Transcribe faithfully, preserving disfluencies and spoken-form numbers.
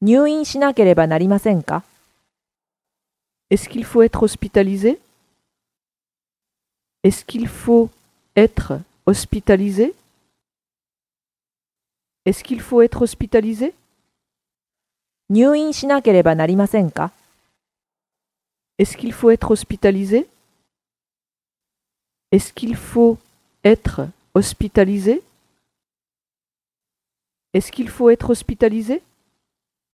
入院しなければなりませんか? Est-ce qu'il faut être hospitalisé? Est-ce qu'il faut être hospitalisé? Est-ce qu'il faut être hospitalisé? 入院しなければなりませんか? Est-ce qu'il faut être hospitalisé? Est-ce qu'il faut être hospitalisé? Est-ce qu'il faut être hospitalisé?